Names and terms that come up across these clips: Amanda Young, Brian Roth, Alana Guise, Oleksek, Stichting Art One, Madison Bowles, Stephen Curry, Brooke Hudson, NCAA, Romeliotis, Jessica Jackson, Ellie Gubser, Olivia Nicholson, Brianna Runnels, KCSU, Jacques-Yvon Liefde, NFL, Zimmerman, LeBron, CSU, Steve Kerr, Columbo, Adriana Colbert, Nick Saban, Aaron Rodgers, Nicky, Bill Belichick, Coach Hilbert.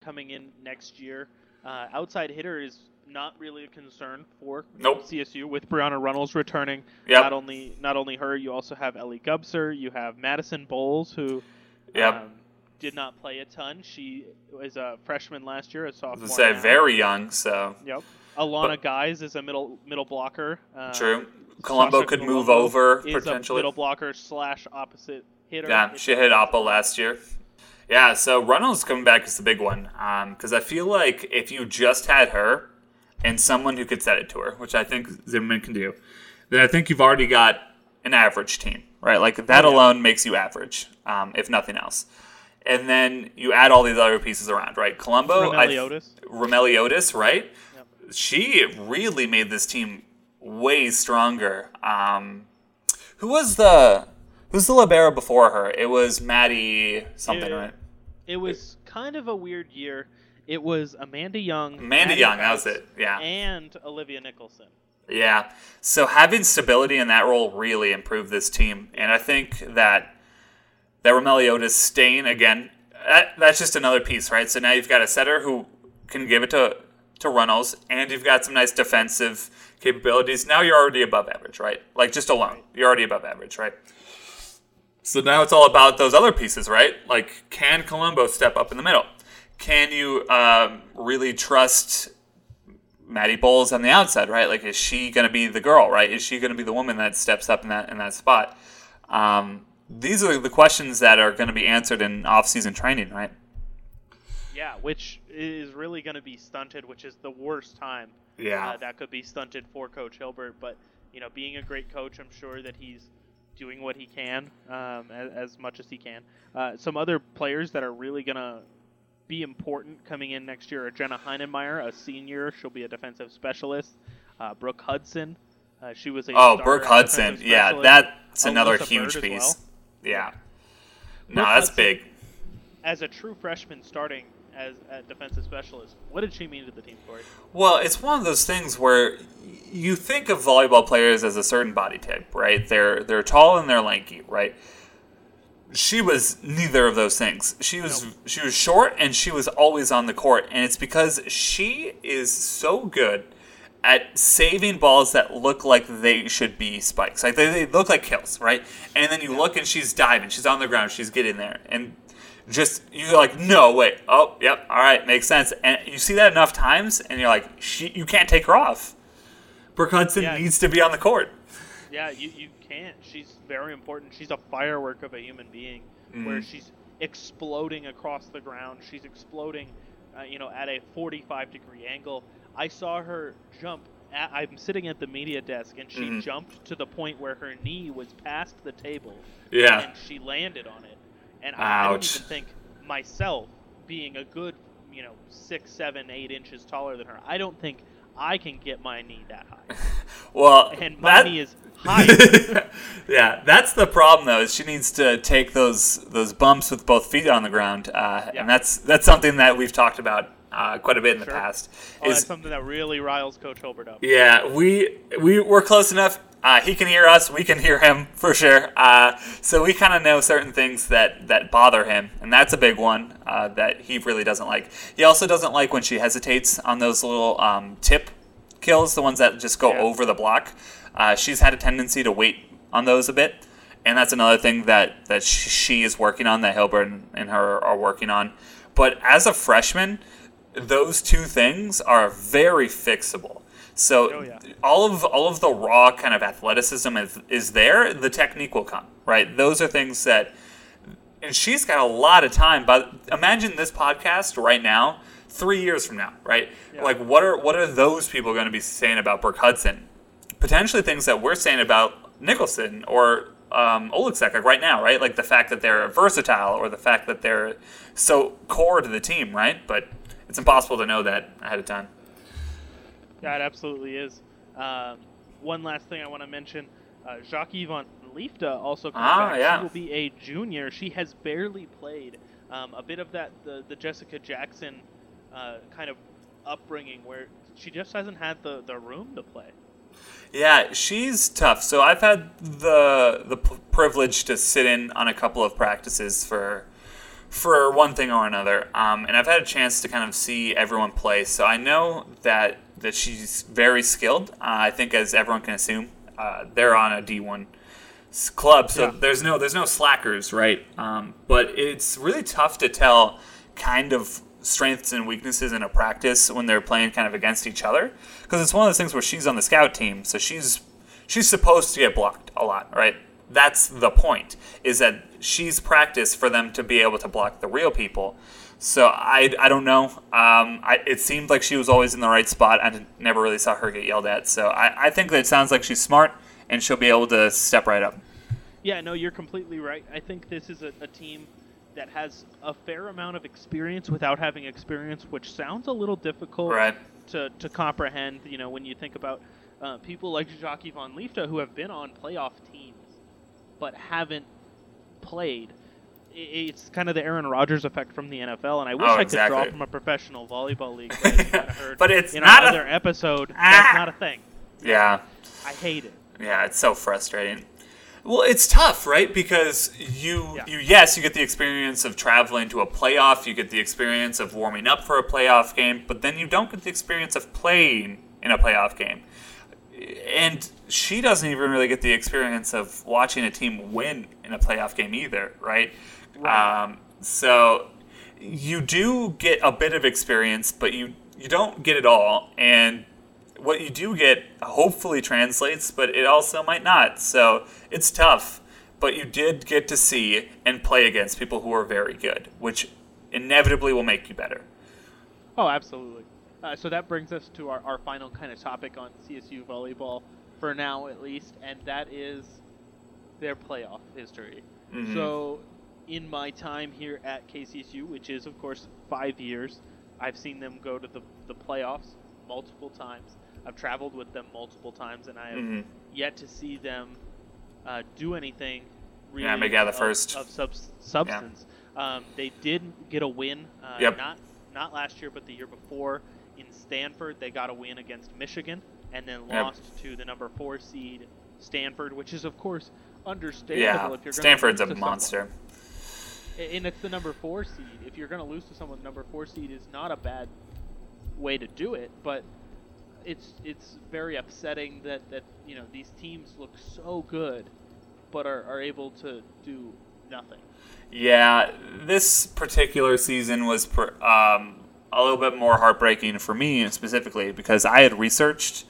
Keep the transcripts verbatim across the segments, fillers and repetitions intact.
coming in next year. Uh, outside hitter is not really a concern for nope. C S U with Brianna Runnels returning. Yep. Not only not only her, you also have Ellie Gubser. You have Madison Bowles, who yep. um, did not play a ton. She was a freshman last year, a sophomore. I say, very young, so. Yep. Alana Guise is a middle middle blocker. Uh, true. Columbo could Columbo move over is potentially. A middle blocker slash opposite hitter. Yeah, she hit Oppo last year. Yeah, so Runnels coming back is the big one, because um, I feel like if you just had her and someone who could set it to her, which I think Zimmerman can do, then I think you've already got an average team, right? Like that yeah. alone makes you average, um, if nothing else. And then you add all these other pieces around, right? Columbo, Romeliotis, Romeliotis, right? Yep. She really made this team way stronger. Um, who was the who's the libero before her? It was Maddie something, it, right? It was kind of a weird year. It was Amanda Young. Amanda Maddie Young, that was it. Yeah. And Olivia Nicholson. Yeah. So having stability in that role really improved this team. And I think that that Romeliotis staying, again, that, that's just another piece, right? So now you've got a setter who can give it to, to Runnels, and you've got some nice defensive capabilities. Now you're already above average, right? Like just alone. You're already above average, right? So now it's all about those other pieces, right? Like, can Columbo step up in the middle? Can you um, really trust Maddie Bowles on the outside, right? Like, is she going to be the girl, right? Is she going to be the woman that steps up in that in that spot? Um, these are the questions that are going to be answered in off-season training, right? Yeah, which is really going to be stunted, which is the worst time yeah. uh, that could be stunted for Coach Hilbert. But, you know, being a great coach, I'm sure that he's doing what he can, um, as, as much as he can. Uh, some other players that are really going to be important coming in next year are Jenna Heinemeyer, a senior. She'll be a defensive specialist. Uh, Brooke Hudson. Uh, she was a Oh, Brooke Hudson. Yeah, that's another huge piece. Well. Yeah. No, Brooke that's Hudson, big. As a true freshman starting as a defensive specialist, what did she mean to the team, Corey? Well, it's one of those things where you think of volleyball players as a certain body type, right? They're they're tall and they're lanky, right? She was neither of those things. She was nope. she was short and she was always on the court, and it's because she is so good at saving balls that look like they should be spikes. Like they, they look like kills, right? And then you yeah. look and she's diving, she's on the ground, she's getting there, and just you're like, no, wait, oh, yep, all right, makes sense. And you see that enough times, and you're like, she, you can't take her off. Brooke Hudson yeah, needs to be on the court. Yeah, you, you can't. She's very important. She's a firework of a human being, mm. where she's exploding across the ground. She's exploding, uh, you know, at a forty-five degree angle. I saw her jump. At, I'm sitting at the media desk, and she mm. jumped to the point where her knee was past the table. Yeah, and she landed on it. And I, I don't even think myself, being a good, you know, six, seven, eight inches taller than her, I don't think I can get my knee that high. well, and my that... knee is higher. yeah, that's the problem though. Is she needs to take those those bumps with both feet on the ground, uh, yeah. and that's that's something that we've talked about uh, quite a bit in sure. the past. Oh, is, that's something that really riles Coach Hilbert up. Yeah, we we we're close enough. Uh, he can hear us. We can hear him for sure. Uh, so we kind of know certain things that, that bother him, and that's a big one uh, that he really doesn't like. He also doesn't like when she hesitates on those little um, tip kills, the ones that just go yeah. over the block. Uh, she's had a tendency to wait on those a bit, and that's another thing that, that she is working on, that Hilbert and, and her are working on. But as a freshman, those two things are very fixable. So oh, yeah. all of all of the raw kind of athleticism is, is there. The technique will come, right? Those are things that, and she's got a lot of time. But imagine this podcast right now, three years from now, right? Yeah. Like what are what are those people going to be saying about Brooke Hudson? Potentially things that we're saying about Nicholson or um, Oleksek, like right now, right? Like the fact that they're versatile or the fact that they're so core to the team, right? But it's impossible to know that ahead of time. Yeah, it absolutely is. Um, one last thing I want to mention, uh, Jacques-Yvon Liefde also comes ah, back. Yeah. She will be a junior. She has barely played. Um, a bit of that, the, the Jessica Jackson uh, kind of upbringing where she just hasn't had the, the room to play. Yeah, she's tough. So I've had the the privilege to sit in on a couple of practices for for one thing or another. Um, and I've had a chance to kind of see everyone play. So I know that, that she's very skilled. Uh, I think, as everyone can assume, uh, they're on a D one club. So yeah. there's no there's no slackers, right? Um, but it's really tough to tell kind of strengths and weaknesses in a practice when they're playing kind of against each other, because it's one of those things where she's on the scout team, so she's she's supposed to get blocked a lot, right? That's the point, is that she's practiced for them to be able to block the real people. So I, I don't know. Um, I, it seemed like she was always in the right spot. I never really saw her get yelled at. So I, I think that it sounds like she's smart, and she'll be able to step right up. Yeah, no, you're completely right. I think this is a, a team that has a fair amount of experience without having experience, which sounds a little difficult right. to, to comprehend, you know, when you think about uh, people like Jacques-Yvon Liefde, who have been on playoff teams but haven't played. It's kind of the Aaron Rodgers effect from the N F L, and I wish oh, I could exactly. draw from a professional volleyball league. But, heard but it's in not another episode. Ah. That's not a thing. Yeah. I hate it. Yeah, it's so frustrating. Well, it's tough, right? Because you, yeah. you, yes, you get the experience of traveling to a playoff. You get the experience of warming up for a playoff game, but then you don't get the experience of playing in a playoff game. And she doesn't even really get the experience of watching a team win in a playoff game either, right? Wow. Um, so you do get a bit of experience, but you, you don't get it all. And what you do get hopefully translates, but it also might not. So it's tough, but you did get to see and play against people who are very good, which inevitably will make you better. Oh, absolutely. Uh, so that brings us to our, our final kind of topic on C S U volleyball, for now at least, and that is their playoff history. Mm-hmm. So in my time here at K C S U, which is, of course, five years, I've seen them go to the, the playoffs multiple times. I've traveled with them multiple times, and I have mm-hmm. yet to see them uh, do anything really yeah, make out of, the first. of sub- substance. Yeah. Um, they did get a win, uh, yep. not not last year, but the year before. In Stanford, they got a win against Michigan and then lost yep. to the number four seed Stanford, which is, of course, understandable. Yeah, if you're Stanford's lose a to monster. Someone. And it's the number four seed. If you're going to lose to someone, the number four seed is not a bad way to do it, but it's it's very upsetting that, that you know these teams look so good but are, are able to do nothing. Yeah, this particular season was... Per, um, a little bit more heartbreaking for me specifically because I had researched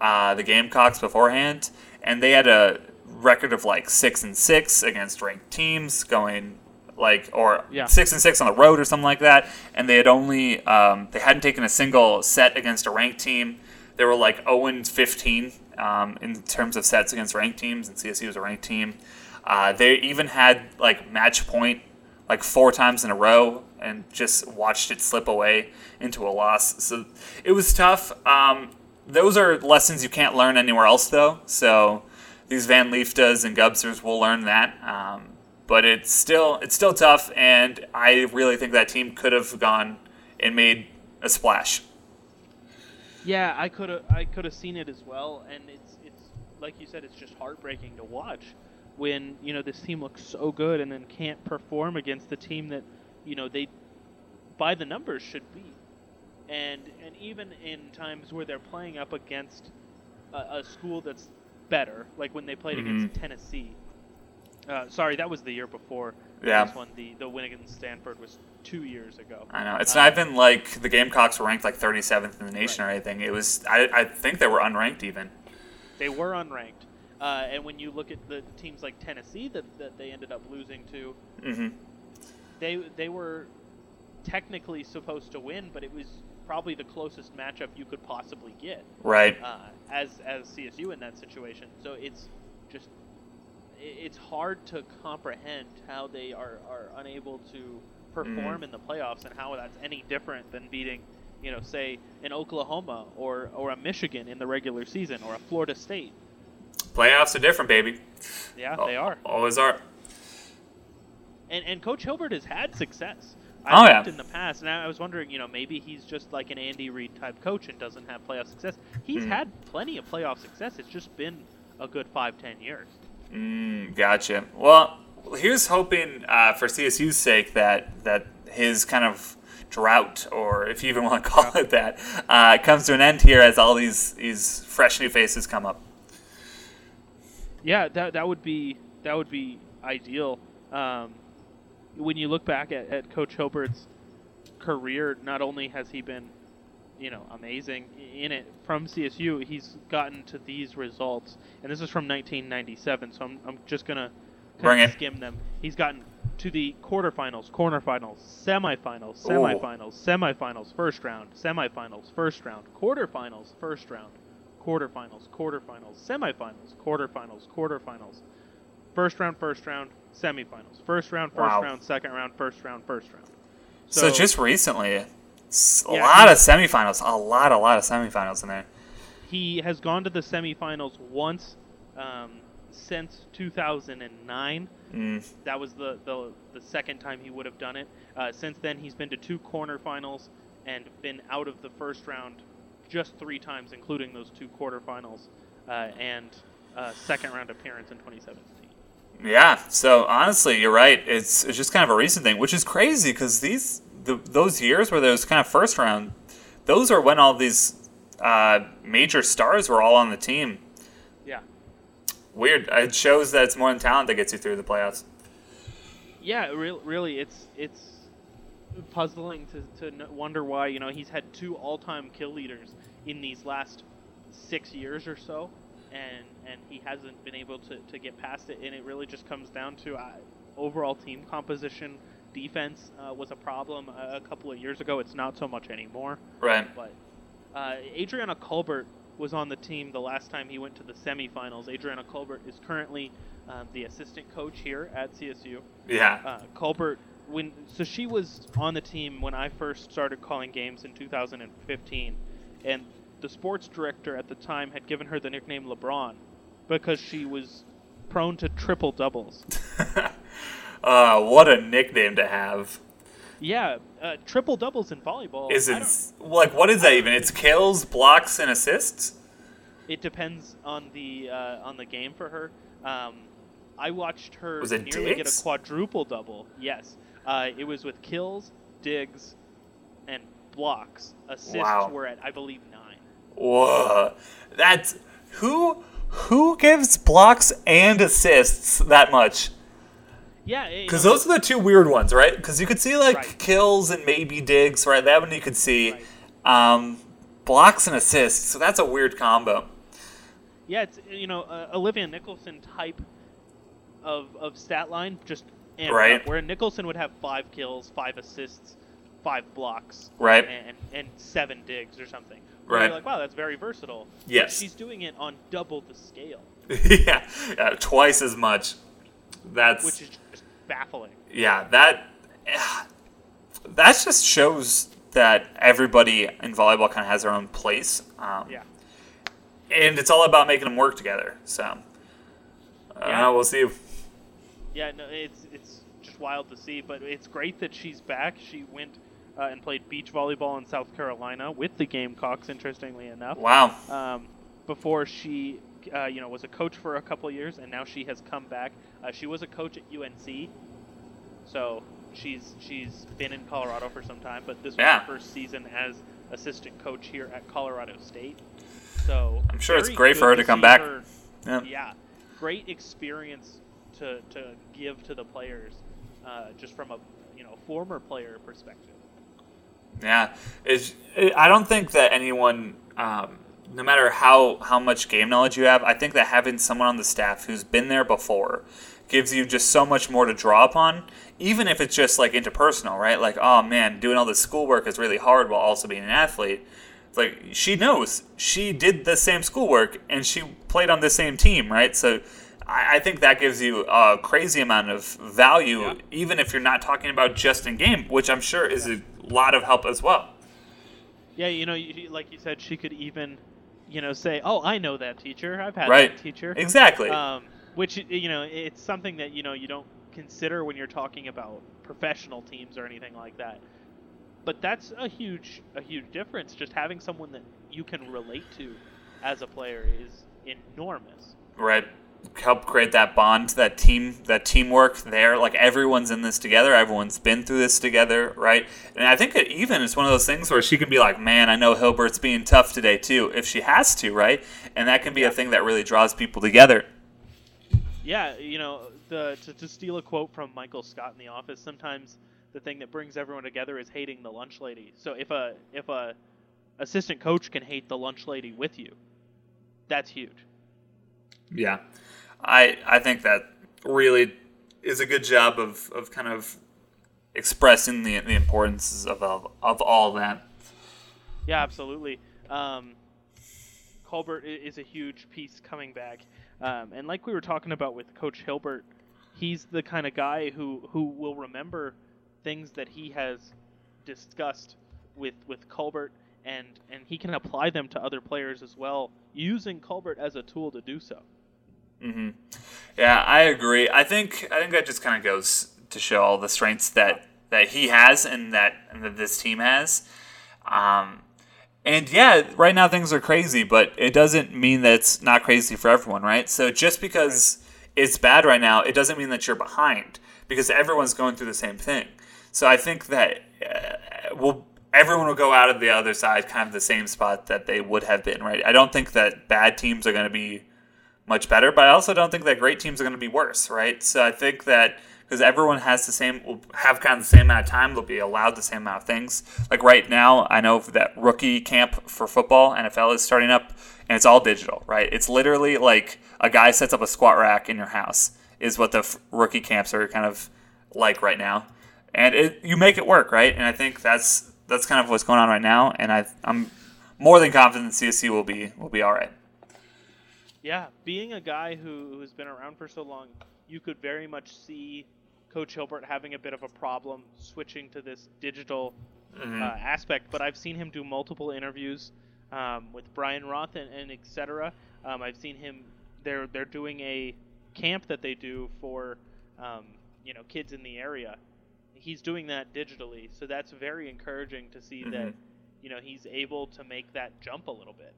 uh, the Gamecocks beforehand, and they had a record of like six and six against ranked teams going like or yeah. six and six on the road or something like that, and they had only um, they hadn't taken a single set against a ranked team. They were like oh and fifteen um, in terms of sets against ranked teams, and C S U was a ranked team. Uh, they even had like match point like four times in a row, and just watched it slip away into a loss. So it was tough. Um, those are lessons you can't learn anywhere else, though. So these Van Liefdes and Gubsers will learn that. Um, but it's still it's still tough, and I really think that team could have gone and made a splash. Yeah, I could have I could have seen it as well, and it's it's like you said, it's just heartbreaking to watch when you know this team looks so good and then can't perform against the team that. You know, they, by the numbers, should be. And and even in times where they're playing up against a, a school that's better, like when they played mm-hmm. against Tennessee. Uh, sorry, that was the year before. Yeah. This one, the, the win against Stanford was two years ago. I know. It's uh, not even like the Gamecocks were ranked like thirty-seventh in the nation right. or anything. It was, I, I think they were unranked even. They were unranked. Uh, and when you look at the teams like Tennessee that, that they ended up losing to, mm-hmm. They they were technically supposed to win, but it was probably the closest matchup you could possibly get. Right. Uh, as as C S U in that situation, so it's just it's hard to comprehend how they are, are unable to perform mm. in the playoffs, and how that's any different than beating, you know, say an Oklahoma or or a Michigan in the regular season, or a Florida State. Playoffs are different, baby. Yeah, oh, they are. Always are. And and Coach Hilbert has had success. I oh, yeah. in the past, and I was wondering, you know, maybe he's just like an Andy Reid type coach and doesn't have playoff success. He's mm. had plenty of playoff success. It's just been a good five, ten years. Mm, gotcha. Well, here's hoping uh, for C S U's sake that that his kind of drought, or if you even want to call it that, uh, comes to an end here as all these these fresh new faces come up. Yeah, that that would be that would be ideal. Um, when you look back at, at Coach Hilbert's career, not only has he been, you know, amazing in it from C S U, he's gotten to these results, and this is from nineteen ninety-seven. So I'm I'm just gonna kind of skim them. He's gotten to the quarterfinals, quarterfinals, semifinals, semifinals, Ooh. semifinals, first round, semifinals, first round, quarterfinals, first round, quarterfinals, quarterfinals, semifinals, quarterfinals, quarterfinals, first round, first round, semifinals, first round, first wow. round, second round, first round, first round. So, so just recently, a yeah, lot of semifinals, a lot, a lot of semifinals in there. He has gone to the semifinals once um, since two thousand nine. Mm. That was the, the the second time he would have done it. Uh, since then, he's been to two quarterfinals and been out of the first round just three times, including those two quarterfinals uh, and uh, second round appearance in twenty seventeen. Yeah, so honestly, you're right. It's it's just kind of a recent thing, which is crazy because these the, those years where there was kind of first round, those are when all these uh, major stars were all on the team. Yeah. Weird. It shows that it's more than talent that gets you through the playoffs. Yeah, re- really, it's it's puzzling to to wonder why, you know, he's had two all-time kill leaders in these last six years or so, and and he hasn't been able to, to get past it, and it really just comes down to uh, overall team composition. Defense uh, was a problem a, a couple of years ago. It's not so much anymore. Right. But uh, Adriana Colbert was on the team the last time he went to the semifinals. Adriana Colbert is currently um, the assistant coach here at C S U. Yeah. Uh, Colbert, when so she was on the team when I first started calling games in two thousand fifteen, and the sports director at the time had given her the nickname LeBron because she was prone to triple doubles. uh, what a nickname to have. Yeah, uh, triple doubles in volleyball. Is it like what is that even? It's kills, blocks, and assists. It depends on the uh, on the game for her. Um, I watched her was it nearly digs? Get a quadruple double. Yes, uh, it was with kills, digs, and blocks. Assists wow. were at I believe nine. Whoa, that's who who gives blocks and assists that much? Yeah, because those are the two weird ones, right? Because you could see like right. kills and maybe digs, right? That one you could see, right. um, blocks and assists. So that's a weird combo. Yeah, it's you know uh, Olivia Nicholson type of of stat line, just right up, where Nicholson would have five kills, five assists, five blocks, right, and and seven digs or something. Right, you're like wow, that's very versatile. Yes, but she's doing it on double the scale. yeah, uh, twice as much. That's which is. Baffling. Yeah, that that just shows that everybody in volleyball kind of has their own place. Um, yeah, and it's all about making them work together. So uh, yeah. we'll see. Yeah, no, it's it's just wild to see, but it's great that she's back. She went uh, and played beach volleyball in South Carolina with the Gamecocks. Interestingly enough, wow. Um, before she. Uh, you know, was a coach for a couple of years, and now she has come back. Uh, she was a coach at U N C, so she's she's been in Colorado for some time. But this was yeah. her first season as assistant coach here at Colorado State. So I'm sure it's great for her to come back. Her, yeah. yeah, great experience to to give to the players, uh, just from a you know former player perspective. Yeah, it's, it, I don't think that anyone. Um, No matter how, how much game knowledge you have, I think that having someone on the staff who's been there before gives you just so much more to draw upon, even if it's just, like, interpersonal, right? Like, oh, man, doing all this schoolwork is really hard while also being an athlete. It's like, she knows. She did the same schoolwork, and she played on the same team, right? So I, I think that gives you a crazy amount of value, yeah. even if you're not talking about just in game, which I'm sure is a lot of help as well. Yeah, you know, you, like you said, she could even... you know, say, oh, I know that teacher. I've had right. that teacher. Exactly. Um, which, you know, it's something that, you know, you don't consider when you're talking about professional teams or anything like that. But that's a huge, a huge difference. Just having someone that you can relate to as a player is enormous. Right. help create that bond, that team, that teamwork there. Like, everyone's in this together. Everyone's been through this together, right? And I think it even it's one of those things where she can be like, man, I know Hilbert's being tough today too, if she has to, right? And that can be yeah. a thing that really draws people together. Yeah, you know, the to, to steal a quote from Michael Scott in The Office, sometimes the thing that brings everyone together is hating the lunch lady. So if a if a assistant coach can hate the lunch lady with you, that's huge. Yeah. I I think that really is a good job of, of kind of expressing the the importance of of, of all that. Yeah, absolutely. Um, Colbert is a huge piece coming back. Um, and like we were talking about with Coach Hilbert, he's the kind of guy who, who will remember things that he has discussed with, with Colbert, and, and he can apply them to other players as well, using Colbert as a tool to do so. Mm-hmm. Yeah, I agree. I think I think that just kind of goes to show all the strengths that, that he has and that, and that this team has. Um, and yeah, right now things are crazy, but it doesn't mean that it's not crazy for everyone, right? So just because right. it's bad right now, it doesn't mean that you're behind, because everyone's going through the same thing. So I think that uh, we'll, everyone will go out of the other side kind of the same spot that they would have been, right? I don't think that bad teams are going to be much better, but I also don't think that great teams are going to be worse, right? So I think that because everyone has the same, will have kind of the same amount of time, they'll be allowed the same amount of things. Like right now, I know that rookie camp for football, N F L, is starting up, and it's all digital, right? It's literally like a guy sets up a squat rack in your house is what the f- rookie camps are kind of like right now. And it, you make it work, right? And I think that's that's kind of what's going on right now, and I, I'm more than confident C S C will be will be all right. Yeah, being a guy who, who has been around for so long, you could very much see Coach Hilbert having a bit of a problem switching to this digital mm-hmm. uh, aspect. But I've seen him do multiple interviews um, with Brian Roth and, and et cetera. Um, I've seen him, they're, they're doing a camp that they do for um, you know, kids in the area. He's doing that digitally, so that's very encouraging to see mm-hmm. that, you know, he's able to make that jump a little bit.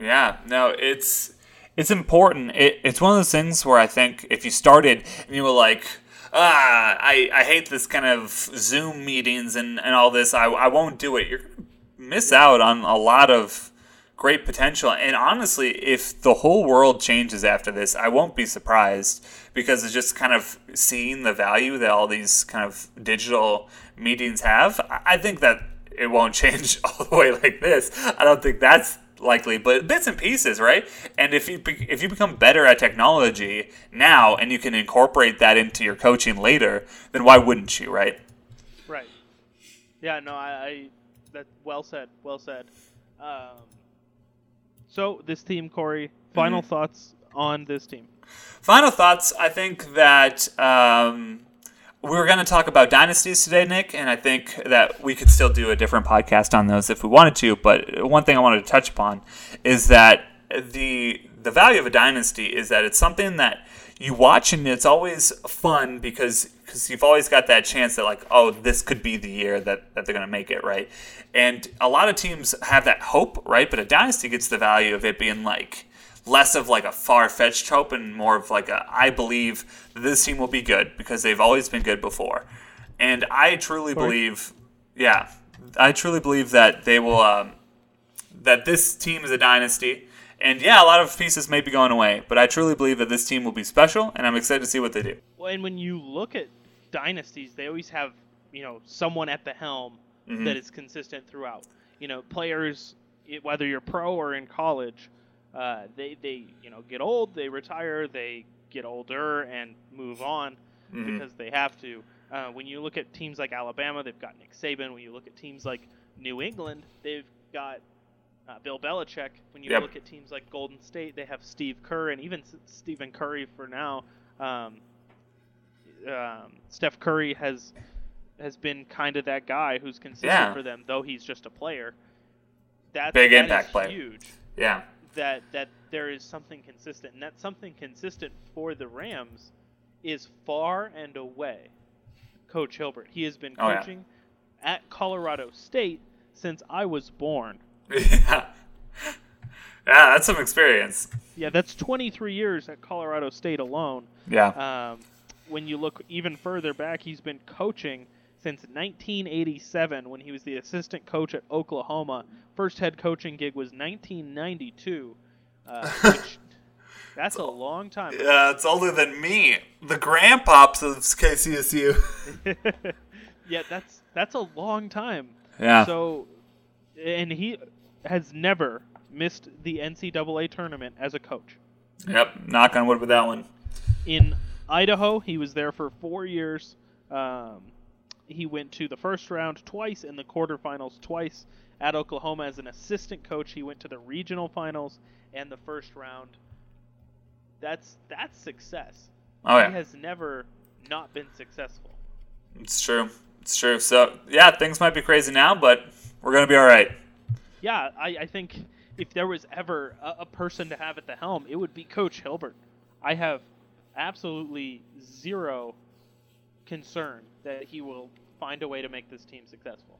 Yeah, no, it's... It's important. It, it's one of those things where I think if you started and you were like, ah, I, I hate this kind of Zoom meetings and, and all this, I, I won't do it, you're going to miss out on a lot of great potential. And honestly, if the whole world changes after this, I won't be surprised, because it's just kind of seeing the value that all these kind of digital meetings have. I think that it won't change all the way like this. I don't think that's likely, but bits and pieces, right? And if you if you become better at technology now and you can incorporate that into your coaching later, then why wouldn't you, right? Right. Yeah, no, I, I that well said, well said. Um, so this team, Corey, final mm-hmm. thoughts on this team? Final thoughts, I think that um, we were going to talk about dynasties today, Nick, and I think that we could still do a different podcast on those if we wanted to. But one thing I wanted to touch upon is that the the value of a dynasty is that it's something that you watch and it's always fun, because because you've always got that chance that, like, oh, this could be the year that, that they're going to make it, right? And a lot of teams have that hope, right? But a dynasty gets the value of it being, like, less of like a far-fetched hope and more of like a, I believe this team will be good because they've always been good before. And I truly Sorry. believe, yeah, I truly believe that they will, um, that this team is a dynasty. And yeah, a lot of pieces may be going away, but I truly believe that this team will be special, and I'm excited to see what they do. Well, and when you look at dynasties, they always have, you know, someone at the helm mm-hmm. that is consistent throughout. You know, players, whether you're pro or in college, Uh, they, they, you know, get old, they retire, they get older and move on mm-hmm. because they have to. Uh, when you look at teams like Alabama, they've got Nick Saban. When you look at teams like New England, they've got uh, Bill Belichick. When you yep. look at teams like Golden State, they have Steve Kerr, and even S- Stephen Curry for now. Um, um, Steph Curry has has been kind of that guy who's consistent yeah. for them, though he's just a player. That's, Big that impact player. Huge. Yeah. That that there is something consistent, and that something consistent for the Rams is far and away Coach Hilbert. He has been coaching oh, yeah. at Colorado State since I was born. Yeah, yeah, that's some experience. yeah, that's twenty-three years at Colorado State alone. Yeah. Um, when you look even further back, he's been coaching since nineteen eighty-seven when he was the assistant coach at Oklahoma. First head coaching gig was nineteen ninety-two, uh, which that's a long time ago. Yeah, it's older than me. The grandpops of K C S U. Yeah, that's that's a long time. Yeah. So, and he has never missed the N C double A tournament as a coach. Yep, knock on wood with that one. In Idaho, he was there for four years. Um, he went to the first round twice and the quarterfinals twice. At Oklahoma as an assistant coach, he went to the regional finals and the first round. That's that's success. Oh, yeah. He has never not been successful. It's true. It's true. So, yeah, things might be crazy now, but we're going to be all right. Yeah, I, I think if there was ever a, a person to have at the helm, it would be Coach Hilbert. I have absolutely zero concern that he will find a way to make this team successful.